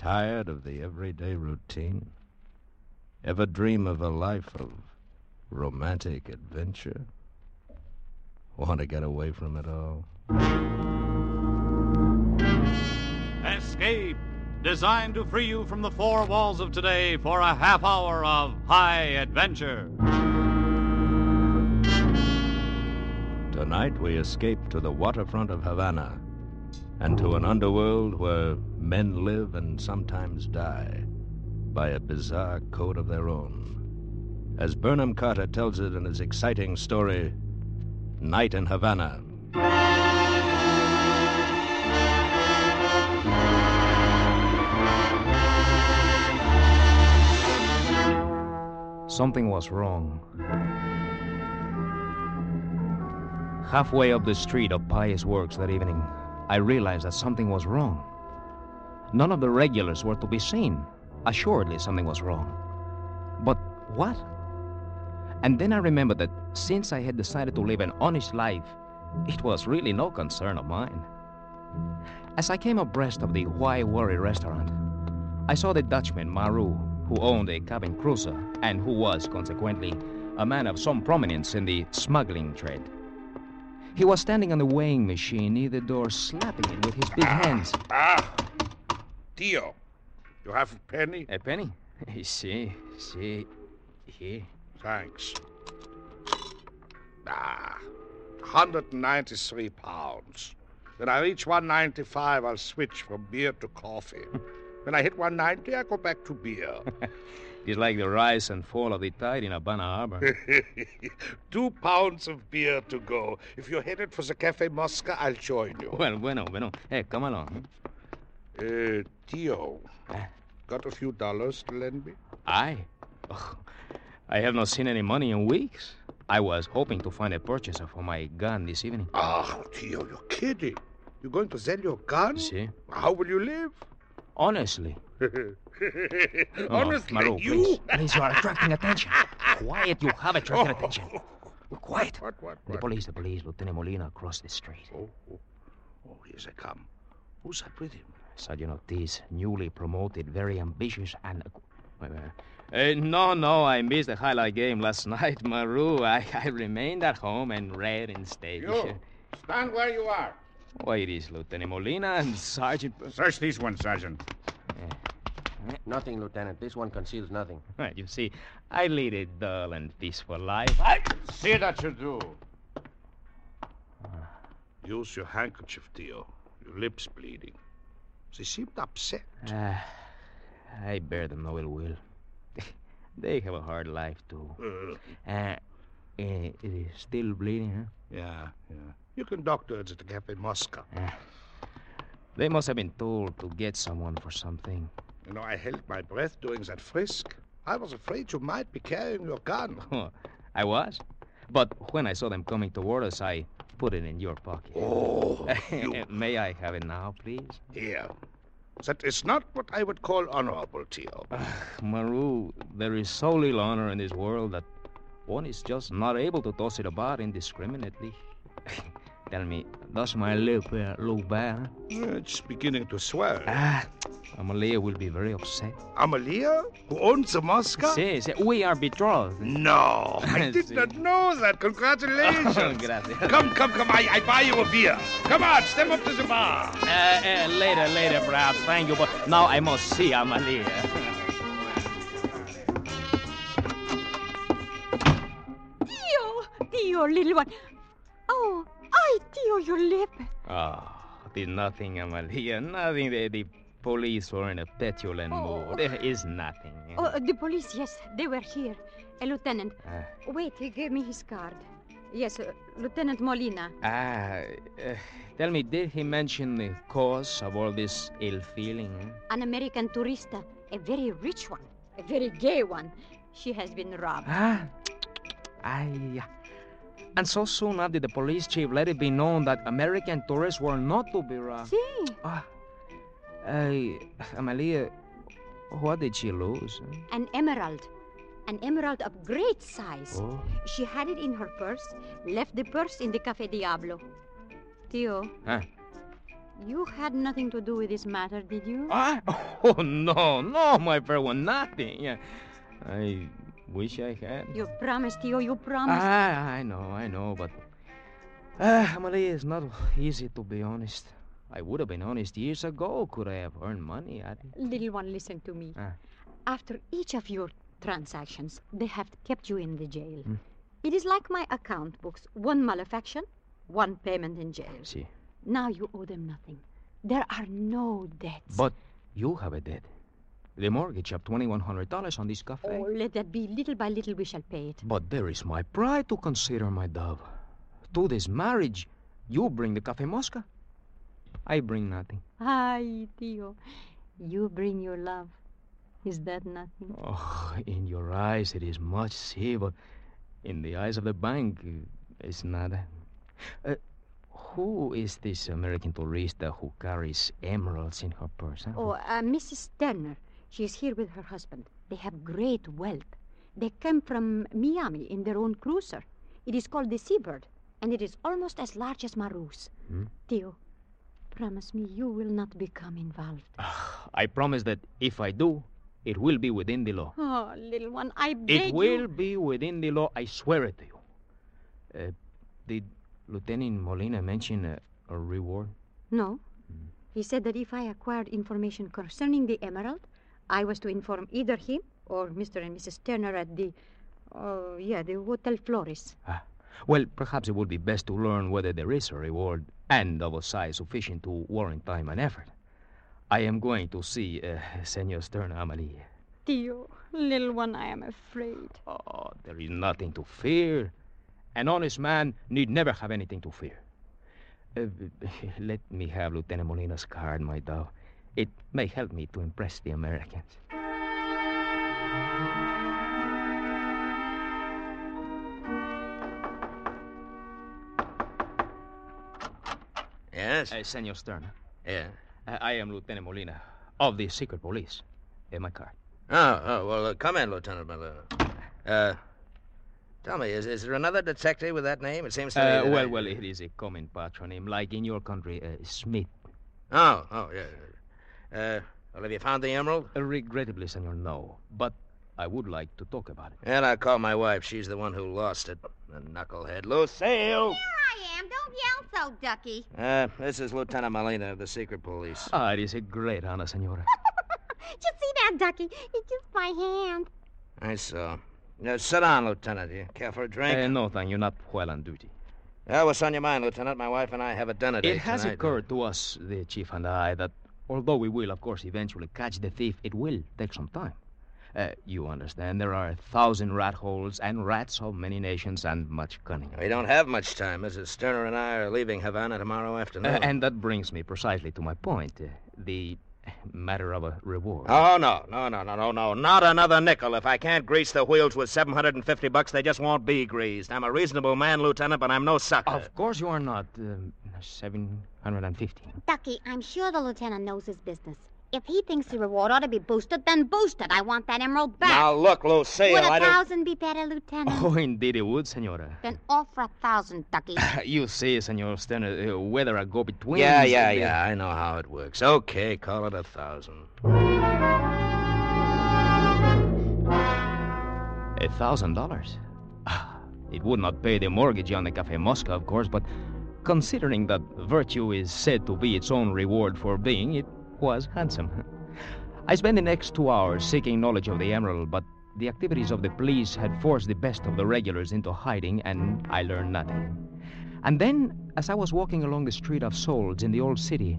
Tired of the everyday routine? Ever dream of a life of romantic adventure? Want to get away from it all? Escape, designed to free you from the four walls of today for a half hour of high adventure. Tonight we escape to the waterfront of Havana, and to an underworld where men live and sometimes die by a bizarre code of their own. As Burnham Carter tells it in his exciting story, Night in Havana. Something was wrong. Halfway up the street of Pious Works that evening, I realized that something was wrong. None of the regulars were to be seen. Assuredly, something was wrong. But what? And then I remembered that since I had decided to live an honest life, it was really no concern of mine. As I came abreast of the Why Worry restaurant, I saw the Dutchman, Maru, who owned a cabin cruiser and who was, consequently, a man of some prominence in the smuggling trade. He was standing on the weighing machine near the door, slapping it with his big hands. Tio, you have a penny? A penny? Si, here. Thanks. 193 pounds. When I reach 195, I'll switch from beer to coffee. When I hit 190, I go back to beer. It's like the rise and fall of the tide in Havana Harbor. 2 pounds of beer to go. If you're headed for the Cafe Mosca, I'll join you. Well, bueno. Hey, come along. Tio, got a few dollars to lend me? I have not seen any money in weeks. I was hoping to find a purchaser for my gun this evening. Oh, Tio, you're kidding. You're going to sell your gun? Si. How will you live? Honestly. Honestly, Maru, you... Please, you are attracting attention. Quiet, you have attracted attention. Quiet. What? The police. Lieutenant Molina across the street. Oh, here they come. Who's up with him? Sergeant Ortiz, newly promoted, very ambitious and... No, I missed the highlight game last night, Maru. I remained at home and read instead. You, stand where you are. Oh, it is Lieutenant Molina and Sergeant... Search these ones, Sergeant. Nothing, Lieutenant. This one conceals nothing. Right, you see, I lead a dull and peaceful life. I see that you do. Use your handkerchief, Tio. Your lips bleeding. They seemed upset. I bear them no ill will. They have a hard life, too. It is still bleeding, huh? Yeah. You can doctor it at the Cafe Mosca. They must have been told to get someone for something. I held my breath during that frisk. I was afraid you might be carrying your gun. Oh, I was? But when I saw them coming toward us, I put it in your pocket. Oh, you... May I have it now, please? Here. That is not what I would call honorable, Tio. Maru, there is so little honor in this world that one is just not able to toss it about indiscriminately. Tell me, does my lip look bad? It's beginning to swell. Ah, Amalia will be very upset. Amalia? Who owns the Moscow? Si, si. We are betrothed. No, I did not know that. Congratulations. Oh, gracias. Come. I buy you a beer. Come on, step up to the bar. Later, perhaps. Thank you, but now I must see Amalia. Dear little one. Oh, I tear your lip. Oh, did nothing, Amalia. Nothing. The police were in a petulant mood. There is nothing. Oh, the police, yes. They were here. A lieutenant. Wait, he gave me his card. Yes, Lieutenant Molina. Tell me, did he mention the cause of all this ill feeling? An American tourista. A very rich one. A very gay one. She has been robbed. And so soon after the police chief let it be known that American tourists were not to be robbed. Si. Amalia, what did she lose? An emerald. An emerald of great size. Oh. She had it in her purse, left the purse in the Café Diablo. Tio. Huh? You had nothing to do with this matter, did you? Oh, no, my fair one, nothing. Yeah. I wish I had. You promised, Tio, you promised. I know, but... Amalia, it's not easy to be honest. I would have been honest years ago could I have earned money at it. Little one, listen to me. After each of your transactions, they have kept you in the jail. It is like my account books. One malefaction, one payment in jail. See. Now you owe them nothing. There are no debts. But you have a debt. The mortgage of $2,100 on this cafe. Oh, let that be. Little by little we shall pay it. But there is my pride to consider, my dove. To this marriage, you bring the Café Mosca. I bring nothing. Ay, Tio. You bring your love. Is that nothing? Oh, in your eyes it is much, see, but in the eyes of the bank, it's nada. Who is this American tourista who carries emeralds in her purse? Huh? Mrs. Turner. She is here with her husband. They have great wealth. They came from Miami in their own cruiser. It is called the Seabird, and it is almost as large as Maru's. Tio, promise me you will not become involved. I promise that if I do, it will be within the law. Oh, little one, I beg you. It will be within the law. I swear it to you. Did Lieutenant Molina mention a reward? No. He said that if I acquired information concerning the emerald, I was to inform either him or Mr. and Mrs. Turner at the Hotel Flores. Well, perhaps it would be best to learn whether there is a reward and of a size sufficient to warrant time and effort. I am going to see Senor Turner, Amalia. Tio, little one, I am afraid. Oh, there is nothing to fear. An honest man need never have anything to fear. Let me have Lieutenant Molina's card, my dove. It may help me to impress the Americans. Yes? Senor Stern. Yeah? I am Lieutenant Molina of the Secret Police. My card. Come in, Lieutenant Molina. Tell me, is there another detective with that name? It seems to me... Well, it is a common patronym, like in your country, Smith. Oh, yeah. Have you found the emerald? Regrettably, senor, no. But I would like to talk about it. And I'll call my wife. She's the one who lost it. The knucklehead. Lucille! Here I am. Don't yell so, Ducky. This is Lieutenant Molina of the Secret Police. Ah, it is a great honor, senora. Just see that, Ducky. It's just by hand. I saw. Now, sit down, Lieutenant. You care for a drink? No, thank you. Not while on duty. What's on your mind, Lieutenant? My wife and I have a dinner date tonight. It has occurred to us, the chief and I, that although we will, of course, eventually catch the thief, it will take some time. You understand, there are 1,000 rat holes and rats of many nations and much cunning. We don't have much time. Mrs. Turner and I are leaving Havana tomorrow afternoon. And that brings me precisely to my point, the matter of a reward. Oh, no. Not another nickel. If I can't grease the wheels with $750, they just won't be greased. I'm a reasonable man, Lieutenant, but I'm no sucker. Of course you are not. $750. Ducky, I'm sure the lieutenant knows his business. If he thinks the reward ought to be boosted, then boost it. I want that emerald back. Now, look, Lucille, would $1,000 be better, Lieutenant? Oh, indeed it would, Senora. Then offer $1,000, Ducky. You see, Senor Stenner, whether I go between... Yeah, I know how it works. Okay, call it $1,000. $1,000? It would not pay the mortgage on the Café Mosca, of course, but considering that virtue is said to be its own reward for being, it was handsome. I spent the next 2 hours seeking knowledge of the emerald, but the activities of the police had forced the best of the regulars into hiding, and I learned nothing. And then, as I was walking along the Street of Souls in the old city,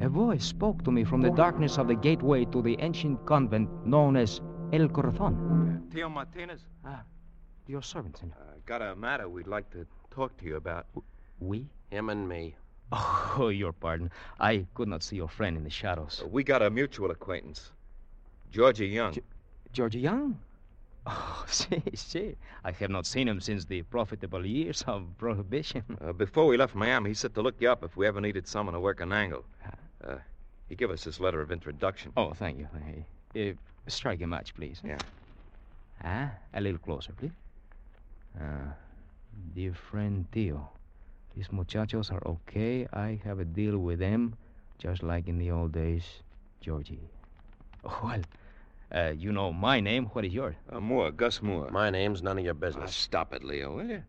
a voice spoke to me from the darkness of the gateway to the ancient convent known as El Corazon. Tio Martinez. Your servant, senor. Got a matter we'd like to talk to you about. We? Him and me. Oh, your pardon. I could not see your friend in the shadows. We got a mutual acquaintance. Georgie Young. Georgie Young? Oh, see. I have not seen him since the profitable years of Prohibition. Before we left Miami, he said to look you up if we ever needed someone to work an angle. He gave us his letter of introduction. Oh, thank you. Strike a match, please. Yeah. A little closer, please. Dear friend Tio, these muchachos are okay. I have a deal with them, just like in the old days, Georgie. Well, you know my name. What is yours? Moore, Gus Moore. My name's none of your business. Stop it, Leo, will you?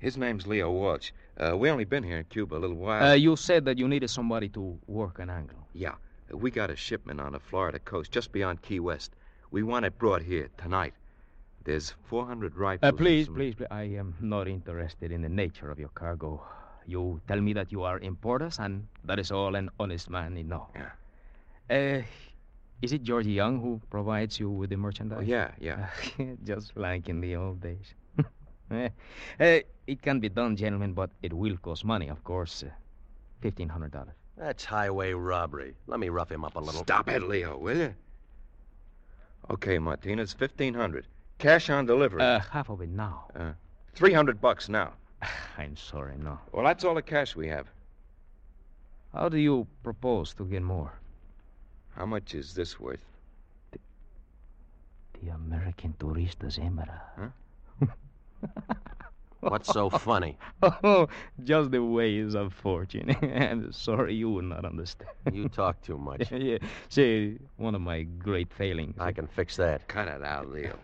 His name's Leo Walsh. We only been here in Cuba a little while. You said that you needed somebody to work an angle. Yeah. We got a shipment on the Florida coast, just beyond Key West. We want it brought here tonight. There's 400 rifles... Please, I am not interested in the nature of your cargo. You tell me that you are importers, and that is all an honest man need know. Yeah. Is it Georgie Young who provides you with the merchandise? Oh, yeah. Just like in the old days. It can be done, gentlemen, but it will cost money, of course. $1,500. That's highway robbery. Let me rough him up a little. Stop it, Leo, will you? Okay, Martinez, $1,500. Cash on delivery. Half of it now. $300 now. I'm sorry, no. Well, that's all the cash we have. How do you propose to get more? How much is this worth? The American Tourista's Emira. Huh? What's so funny? Oh, just the ways of fortune. I'm sorry you would not understand. You talk too much. Yeah. See, one of my great failings. I can fix that. Cut it out, Leo.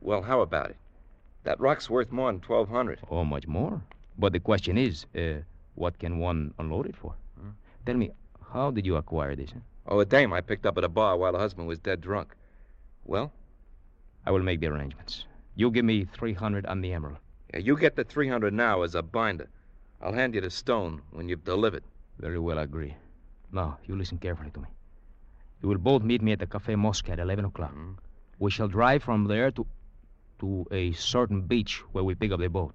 Well, how about it? That rock's worth more than $1,200. Oh, much more. But the question is, what can one unload it for? Tell me, how did you acquire this? A dame I picked up at a bar while the husband was dead drunk. Well? I will make the arrangements. You give me $300 on the emerald. Yeah, you get the $300 now as a binder. I'll hand you the stone when you've delivered. Very well, I agree. Now, you listen carefully to me. You will both meet me at the Café Mosca at 11 o'clock. We shall drive from there to a certain beach where we pick up the boat.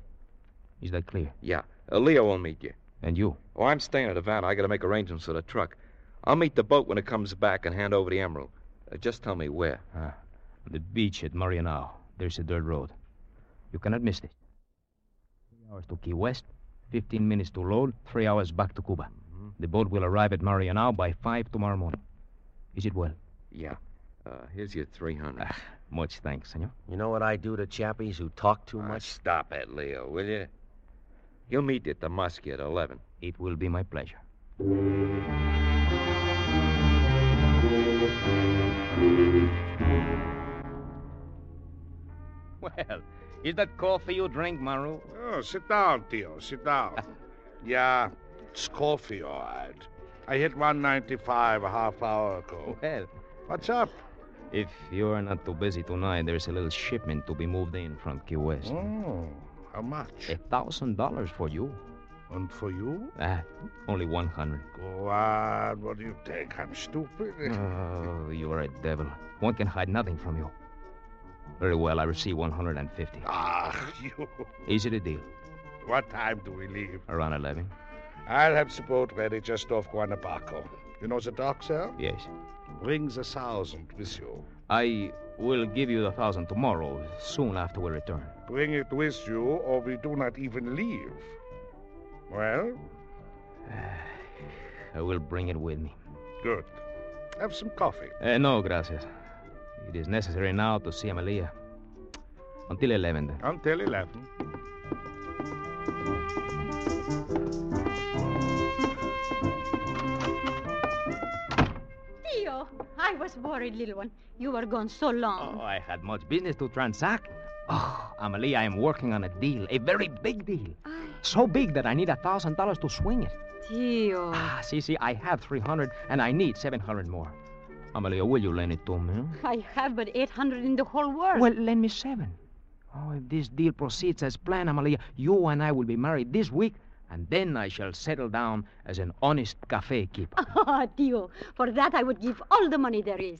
Is that clear? Yeah. Leo will meet you. And you? Oh, I'm staying at Havana. I got to make arrangements for the truck. I'll meet the boat when it comes back and hand over the emerald. Just tell me where. The beach at Marianao. There's a dirt road. You cannot miss this. 3 hours to Key West, 15 minutes to load, 3 hours back to Cuba. The boat will arrive at Marianao by 5 tomorrow morning. Is it well? Yeah. Here's your $300. Much thanks, senor. You know what I do to chappies who talk too much? Stop it, Leo, will you? You'll meet at the mosque at 11. It will be my pleasure. Well, is that coffee you drink, Maru? Oh, sit down, Tio, sit down. Yeah, it's coffee, all right. I hit 195 a half hour ago. Well... What's up? If you're not too busy tonight, there's a little shipment to be moved in from Key West. Oh, how much? $1,000 for you. And for you? Only $100. Go on, what do you think? I'm stupid. Oh, you're a devil. One can hide nothing from you. Very well, I receive $150. You. Is it a deal? What time do we leave? Around 11. I'll have the boat ready just off Guanabaco. You know the dock, sir? Yes. Brings $1,000 with you. I will give you $1,000 tomorrow, soon after we return. Bring it with you, or we do not even leave. Well? I will bring it with me. Good. have some coffee? No, gracias. It is necessary now to see Amelia. Until 11, then. Until 11. Theo, I was worried, little one. You were gone so long. Oh, I had much business to transact. Oh, Amelia, I am working on a deal, a very big deal. So big that I need $1,000 to swing it. Theo. Ah, see, I have 300 and I need 700 more. Amelia, will you lend it to me? I have but 800 in the whole world. Well, lend me 7. Oh, if this deal proceeds as planned, Amelia, you and I will be married this week, and then I shall settle down as an honest cafe keeper. Oh, Theo, for that I would give all the money there is.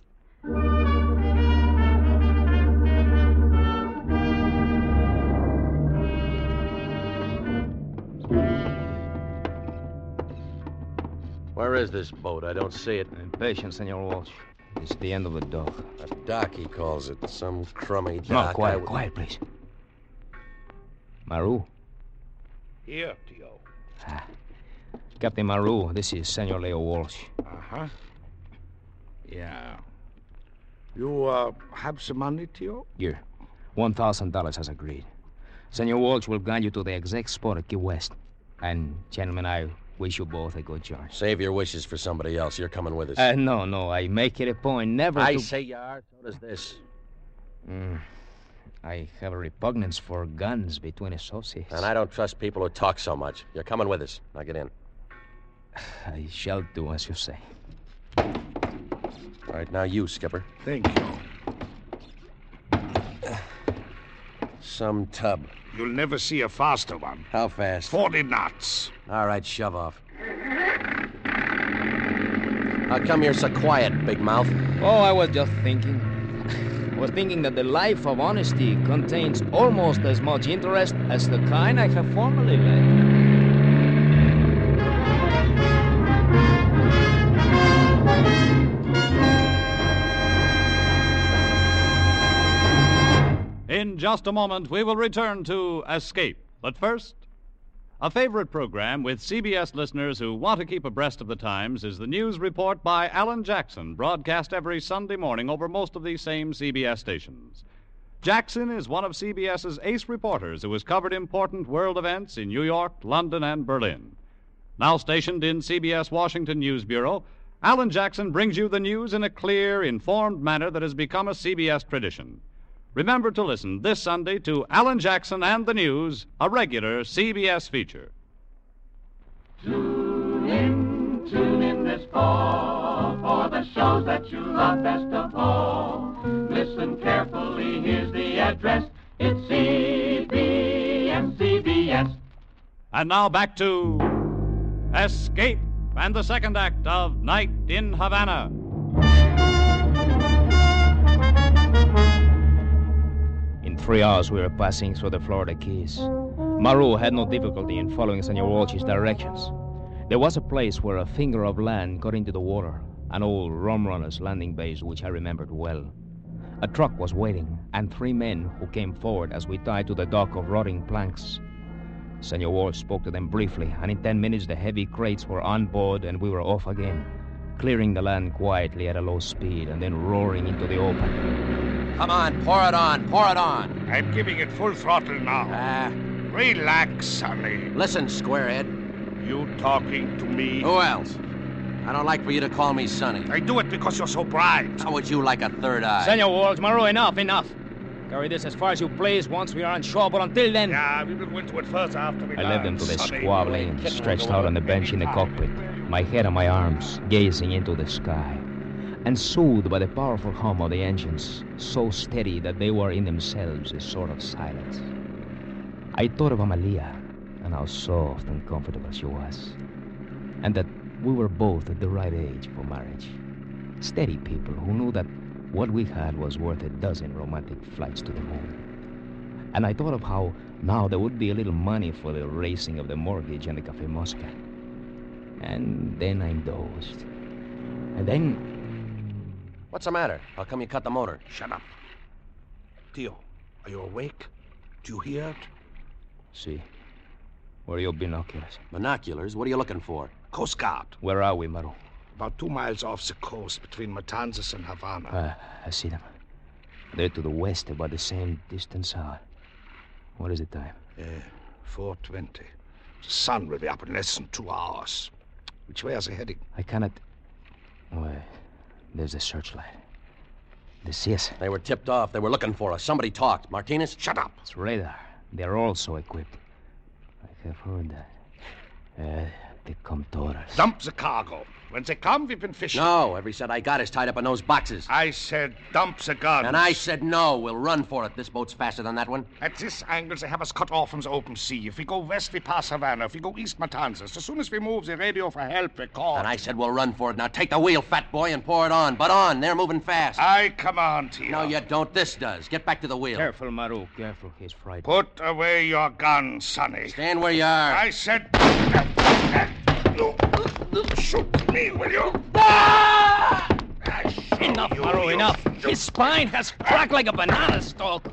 Where is this boat? I don't see it. Impatient, Senor Walsh. It's the end of the dock. A dock, he calls it. Some crummy dock. No, quiet, please. Maru? Here, Theo. Ah. Captain Maru, this is Senor Leo Walsh. Uh-huh. Yeah. You, have some money, Theo? Yeah. $1,000 as agreed. Senor Walsh will guide you to the exact spot at Key West. And, gentlemen, I... wish you both a good job. Save your wishes for somebody else. You're coming with us. No. I make it a point never to... I say you are. So does this. I have a repugnance for guns between associates. And I don't trust people who talk so much. You're coming with us. Now get in. I shall do as you say. All right, now you, Skipper. Thank you. Some tub. You'll never see a faster one. How fast? 40 knots. All right, shove off. Now come here so quiet, big mouth. Oh, I was just thinking. I was thinking that the life of honesty contains almost as much interest as the kind I have formerly led. In just a moment, we will return to Escape. But first, a favorite program with CBS listeners who want to keep abreast of the times is the News Report by Alan Jackson, broadcast every Sunday morning over most of these same CBS stations. Jackson is one of CBS's ace reporters who has covered important world events in New York, London, and Berlin. Now stationed in CBS Washington News Bureau, Alan Jackson brings you the news in a clear, informed manner that has become a CBS tradition. Remember to listen this Sunday to Alan Jackson and the News, a regular CBS feature. Tune in this fall for the shows that you love best of all. Listen carefully, here's the address. It's CBS. And now back to Escape and the second act of Night in Havana. For 3 hours, we were passing through the Florida Keys. Maru had no difficulty in following Senor Walsh's directions. There was a place where a finger of land got into the water, an old rum runner's landing base which I remembered well. A truck was waiting, and 3 men who came forward as we tied to the dock of rotting planks. Senor Walsh spoke to them briefly, and in 10 minutes the heavy crates were on board and we were off again, clearing the land quietly at a low speed and then roaring into the open. Come on, pour it on. I'm giving it full throttle now. Relax, Sonny. Listen, squarehead. You talking to me? Who else? I don't like for you to call me Sonny. I do it because you're so bribed. How would you like a third eye? Senor Walsh, Maru, enough. Carry this as far as you please once we are on shore, but until then... Yeah, we will go into it first after we... I left them to their squabbling, stretched out on the bench in the cockpit, my head on my arms, gazing into the sky, and soothed by the powerful hum of the engines, so steady that they were in themselves a sort of silence. I thought of Amalia, and how soft and comfortable she was, and that we were both at the right age for marriage. Steady people who knew that what we had was worth 12 romantic flights to the moon. And I thought of how now there would be a little money for the raising of the mortgage and the Café Mosca. And then I dozed. And then... What's the matter? How come you cut the motor? Shut up. Theo, are you awake? Do you hear it? See. Where are your binoculars? Binoculars? What are you looking for? Coast Guard. Where are we, Maru? about 2 miles off the coast between Matanzas and Havana. I see them. They're to the west, about the same distance out. What is the time? 4:20. The sun will be up in less than 2 hours. Which way are they heading? I cannot... Wait, there's the searchlight. They see us. They were tipped off. They were looking for us. Somebody talked. Martinez, shut up. It's radar. They're also equipped. I have heard that. They come toward us. Dump the cargo. When they come, we've been fishing. No, every cent I got is tied up in those boxes. I said dump the guns. And I said no. We'll run for it. This boat's faster than that one. At this angle, they have us cut off from the open sea. If we go west, we pass Havana. If we go east, Matanzas. As soon as we move, they radio for help. They call. And I said we'll run for it. Now take the wheel, fat boy, and pour it on. But on. They're moving fast. I command here. No, you don't. This does. Get back to the wheel. Careful, Maru. Careful. He's frightened. Put away your gun, Sonny. Stand where you are. I said... Shoot me, will you? Ah! Enough, Maru, enough. His spine has cracked like a banana stalk.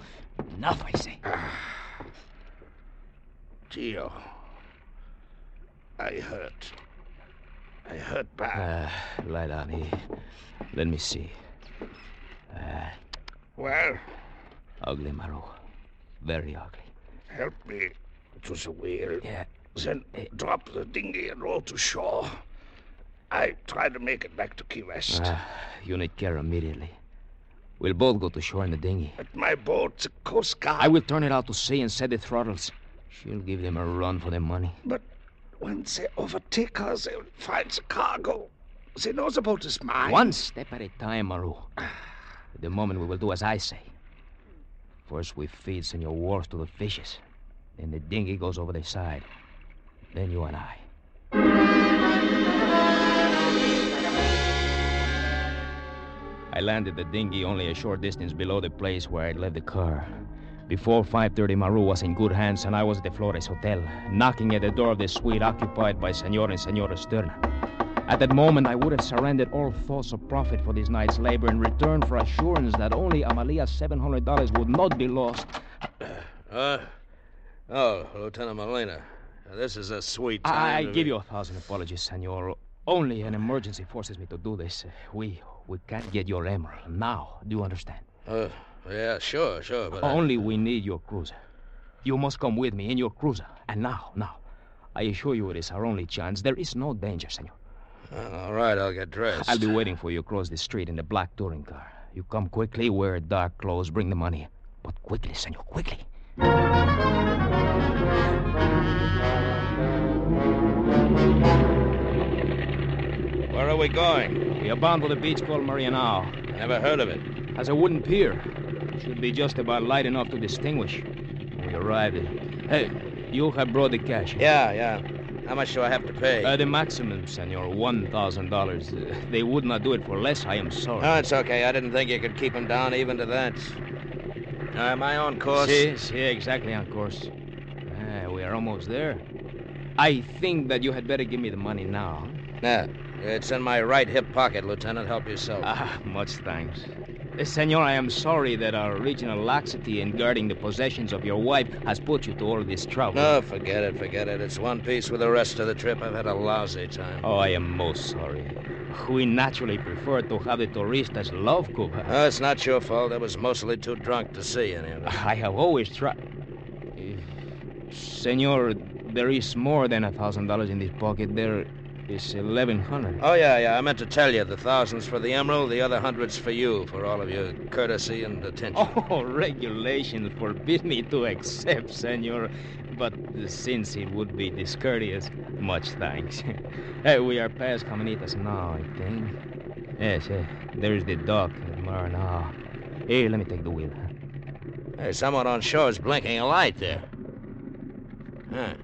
Enough, I say. Gio, I hurt. I hurt bad. Lie down here. Let me see. Well? Ugly, Maru. Very ugly. Help me to the wheel. Yeah. Then drop the dinghy and row to shore. I try to make it back to Key West. You need care immediately. We'll both go to shore in the dinghy. But my boat's a Coast Guard. I will turn it out to sea and set the throttles. She'll give them a run for their money. But once they overtake her, they'll find the cargo. They know the boat is mine. One step at a time, Maru. At the moment, we will do as I say. First, we feed Senor Walsh to the fishes. Then the dinghy goes over the side. Then you and I. I landed the dinghy only a short distance below the place where I'd left the car. Before 5:30, Maru was in good hands, and I was at the Flores Hotel, knocking at the door of the suite occupied by Senor and Senora Stern. At that moment, I would have surrendered all thoughts of profit for this night's labor in return for assurance that only Amalia's $700 would not be lost. Lieutenant Molina, this is a sweet time. I give you 1,000 apologies, Senor. Only an emergency forces me to do this. We can't get your emerald now. Do you understand? Yeah, sure, but... Only we need your cruiser. You must come with me in your cruiser. And now. I assure you it is our only chance. There is no danger, senor. All right, I'll get dressed. I'll be waiting for you across the street in the black touring car. You come quickly, wear dark clothes, bring the money. But quickly, senor, quickly. Where are we going? We are bound for the beach called Marianao. I never heard of it. Has a wooden pier. It should be just about light enough to distinguish. We arrived at... Hey, you have brought the cash. Yeah. How much do I have to pay? The maximum, senor, $1,000. They would not do it for less, I am sorry. No, it's okay. I didn't think you could keep them down even to that. Am I on course? Si, exactly on course. We are almost there. I think that you had better give me the money now. Yeah. It's in my right hip pocket, Lieutenant. Help yourself. Much thanks. Senor, I am sorry that our regional laxity in guarding the possessions of your wife has put you to all this trouble. No, forget it. It's one piece with the rest of the trip. I've had a lousy time. Oh, I am most sorry. We naturally prefer to have the touristas love Cuba. No, it's not your fault. I was mostly too drunk to see any of it. I have always tried... Senor, there is more than $1,000 in this pocket. There... It's $1,100. Oh, yeah. I meant to tell you. The 1,000's for the emerald, the other 100's for you, for all of your courtesy and attention. Oh, regulations forbid me to accept, senor. But since it would be discourteous, much thanks. Hey, we are past Caminitas now, I think. Yes. There's the dock at Maranao. Hey, let me take the wheel. Hey, someone on shore is blinking a light there. Huh.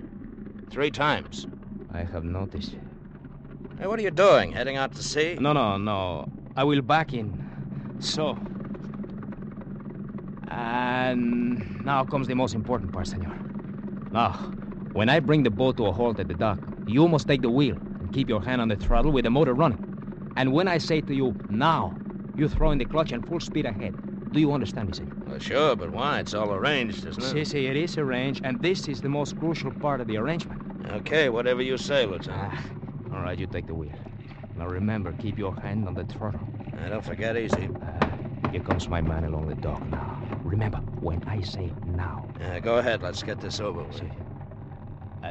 3 times. I have noticed. Hey, what are you doing? Heading out to sea? No. I will back in. So. And now comes the most important part, senor. Now, when I bring the boat to a halt at the dock, you must take the wheel and keep your hand on the throttle with the motor running. And when I say to you, now, you throw in the clutch and full speed ahead. Do you understand me, senor? Well, sure, but why? It's all arranged, isn't it? Si, it is arranged, and this is the most crucial part of the arrangement. Okay, whatever you say, Lieutenant. All right, you take the wheel. Now remember, keep your hand on the throttle. Don't forget easy. Here comes my man along the dock now. Remember, when I say now. Go ahead, let's get this over with.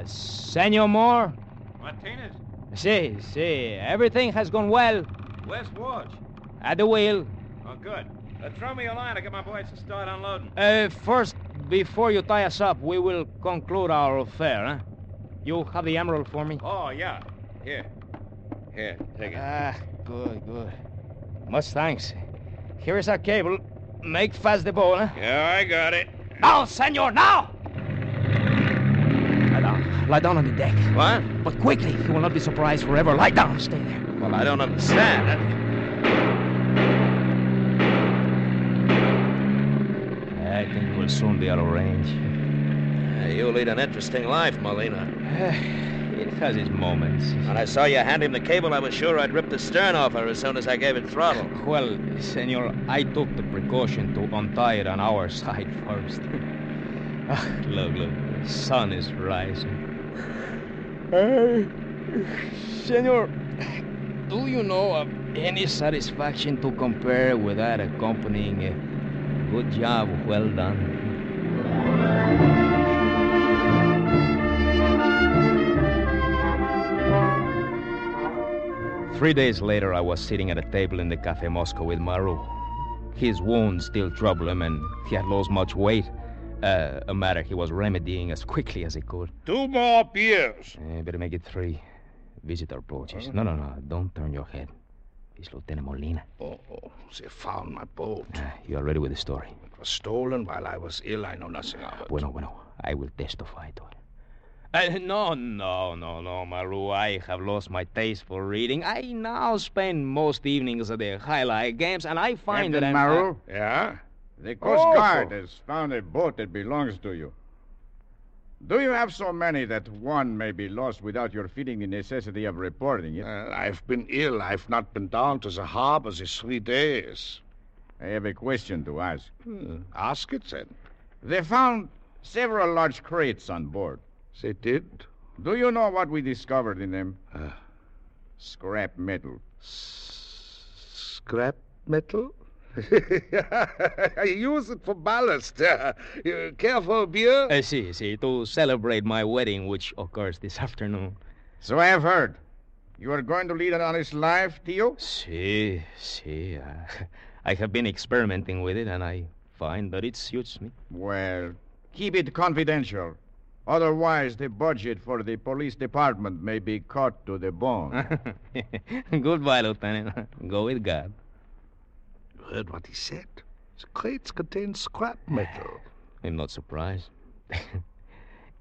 Senor Moore? Martinez? Si, everything has gone well. Where's Walsh? At the wheel. Oh, good. Throw me a line to get my boys to start unloading. First, before you tie us up, we will conclude our affair, huh? You have the emerald for me? Oh, yeah. Here, take it. Good. Much thanks. Here is our cable. Make fast the boat, huh? Yeah, I got it. Now, senor, now! Lie down on the deck. What? But quickly, you will not be surprised forever. Lie down, stay there. Well, I don't understand. I think we'll soon be out of range. You lead an interesting life, Molina. It has its moments. When I saw you hand him the cable, I was sure I'd rip the stern off her as soon as I gave it throttle. Well, senor, I took the precaution to untie it on our side first. Look, the sun is rising. Senor, do you know of any satisfaction to compare with that accompanying a good job well done?3 days later, I was sitting at a table in the Café Moscow with Maru. His wounds still troubled him, and he had lost much weight, a matter he was remedying as quickly as he could. 2 more beers. Better make it 3. Visitor brooches. Huh? No, don't turn your head. It's Lieutenant Molina. Oh, they found my boat. You are ready with the story. It was stolen while I was ill. I know nothing of it. Bueno, I will testify to it. No, Maru, I have lost my taste for reading. I now spend most evenings at the highlight games, and I find Captain that Maru? Yeah? The Coast Guard has found a boat that belongs to you. Do you have so many that one may be lost without your feeling the necessity of reporting it? I've been ill. I've not been down to the harbor these 3 days. I have a question to ask. Ask it, then. They found several large crates on board. They did? Do you know what we discovered in them? Scrap metal. Scrap metal? I use it for ballast. Care for a beer? See, to celebrate my wedding, which occurs this afternoon. So I have heard. You are going to lead an honest life, Tio? Si. I have been experimenting with it, and I find that it suits me. Well, keep it confidential. Otherwise, the budget for the police department may be cut to the bone. Goodbye, Lieutenant. Go with God. You heard what he said. The crates contain scrap metal. I'm not surprised.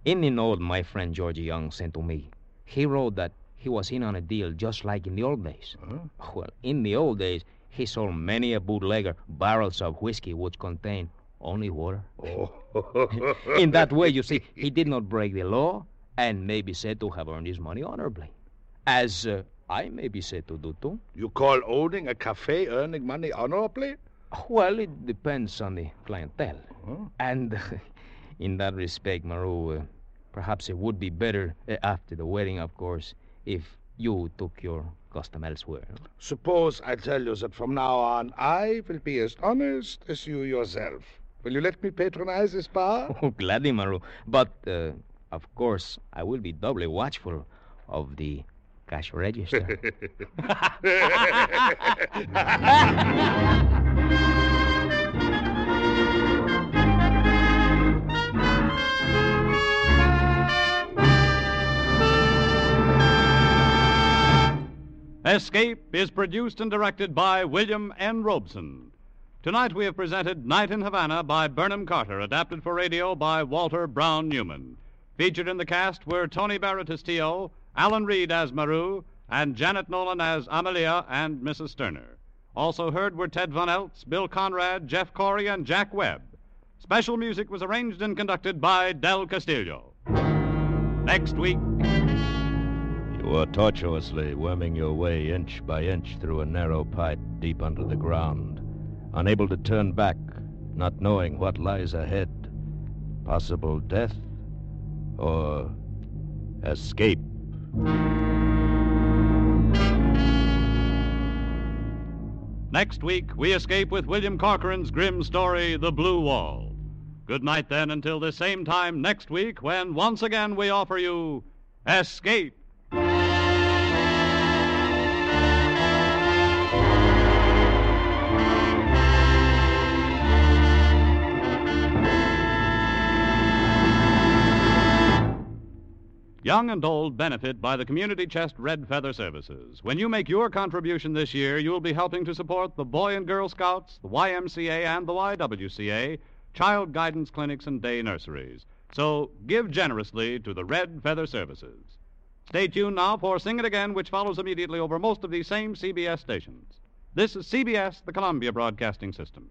In the note my friend Georgie Young sent to me, he wrote that he was in on a deal just like in the old days. Huh? Well, in the old days, he sold many a bootlegger barrels of whiskey which contained only water. In that way, you see, he did not break the law and may be said to have earned his money honorably, as I may be said to do, too. You call owning a cafe earning money honorably? Well, it depends on the clientele. Huh? And in that respect, Maru, perhaps it would be better after the wedding, of course, if you took your custom elsewhere. Suppose I tell you that from now on I will be as honest as you yourself. Will you let me patronize this bar? Oh, gladly, Maru. But, of course, I will be doubly watchful of the cash register. Escape is produced and directed by William N. Robson. Tonight we have presented Night in Havana by Burnham Carter, adapted for radio by Walter Brown Newman. Featured in the cast were Tony Barrett as Tio, Alan Reed as Maru, and Janet Nolan as Amelia and Mrs. Sterner. Also heard were Ted Von Elts, Bill Conrad, Jeff Corey, and Jack Webb. Special music was arranged and conducted by Del Castillo. Next week... You are tortuously worming your way inch by inch through a narrow pipe deep under the ground. Unable to turn back, not knowing what lies ahead. Possible death or escape. Next week, we escape with William Corcoran's grim story, The Blue Wall. Good night, then, until the same time next week, when once again we offer you Escape. Young and old benefit by the Community Chest Red Feather services. When you make your contribution this year, you'll be helping to support the Boy and Girl Scouts, the YMCA, and the YWCA, child guidance clinics and day nurseries. So give generously to the Red Feather services. Stay tuned now for Sing It Again, which follows immediately over most of these same CBS stations. This is CBS, the Columbia Broadcasting System.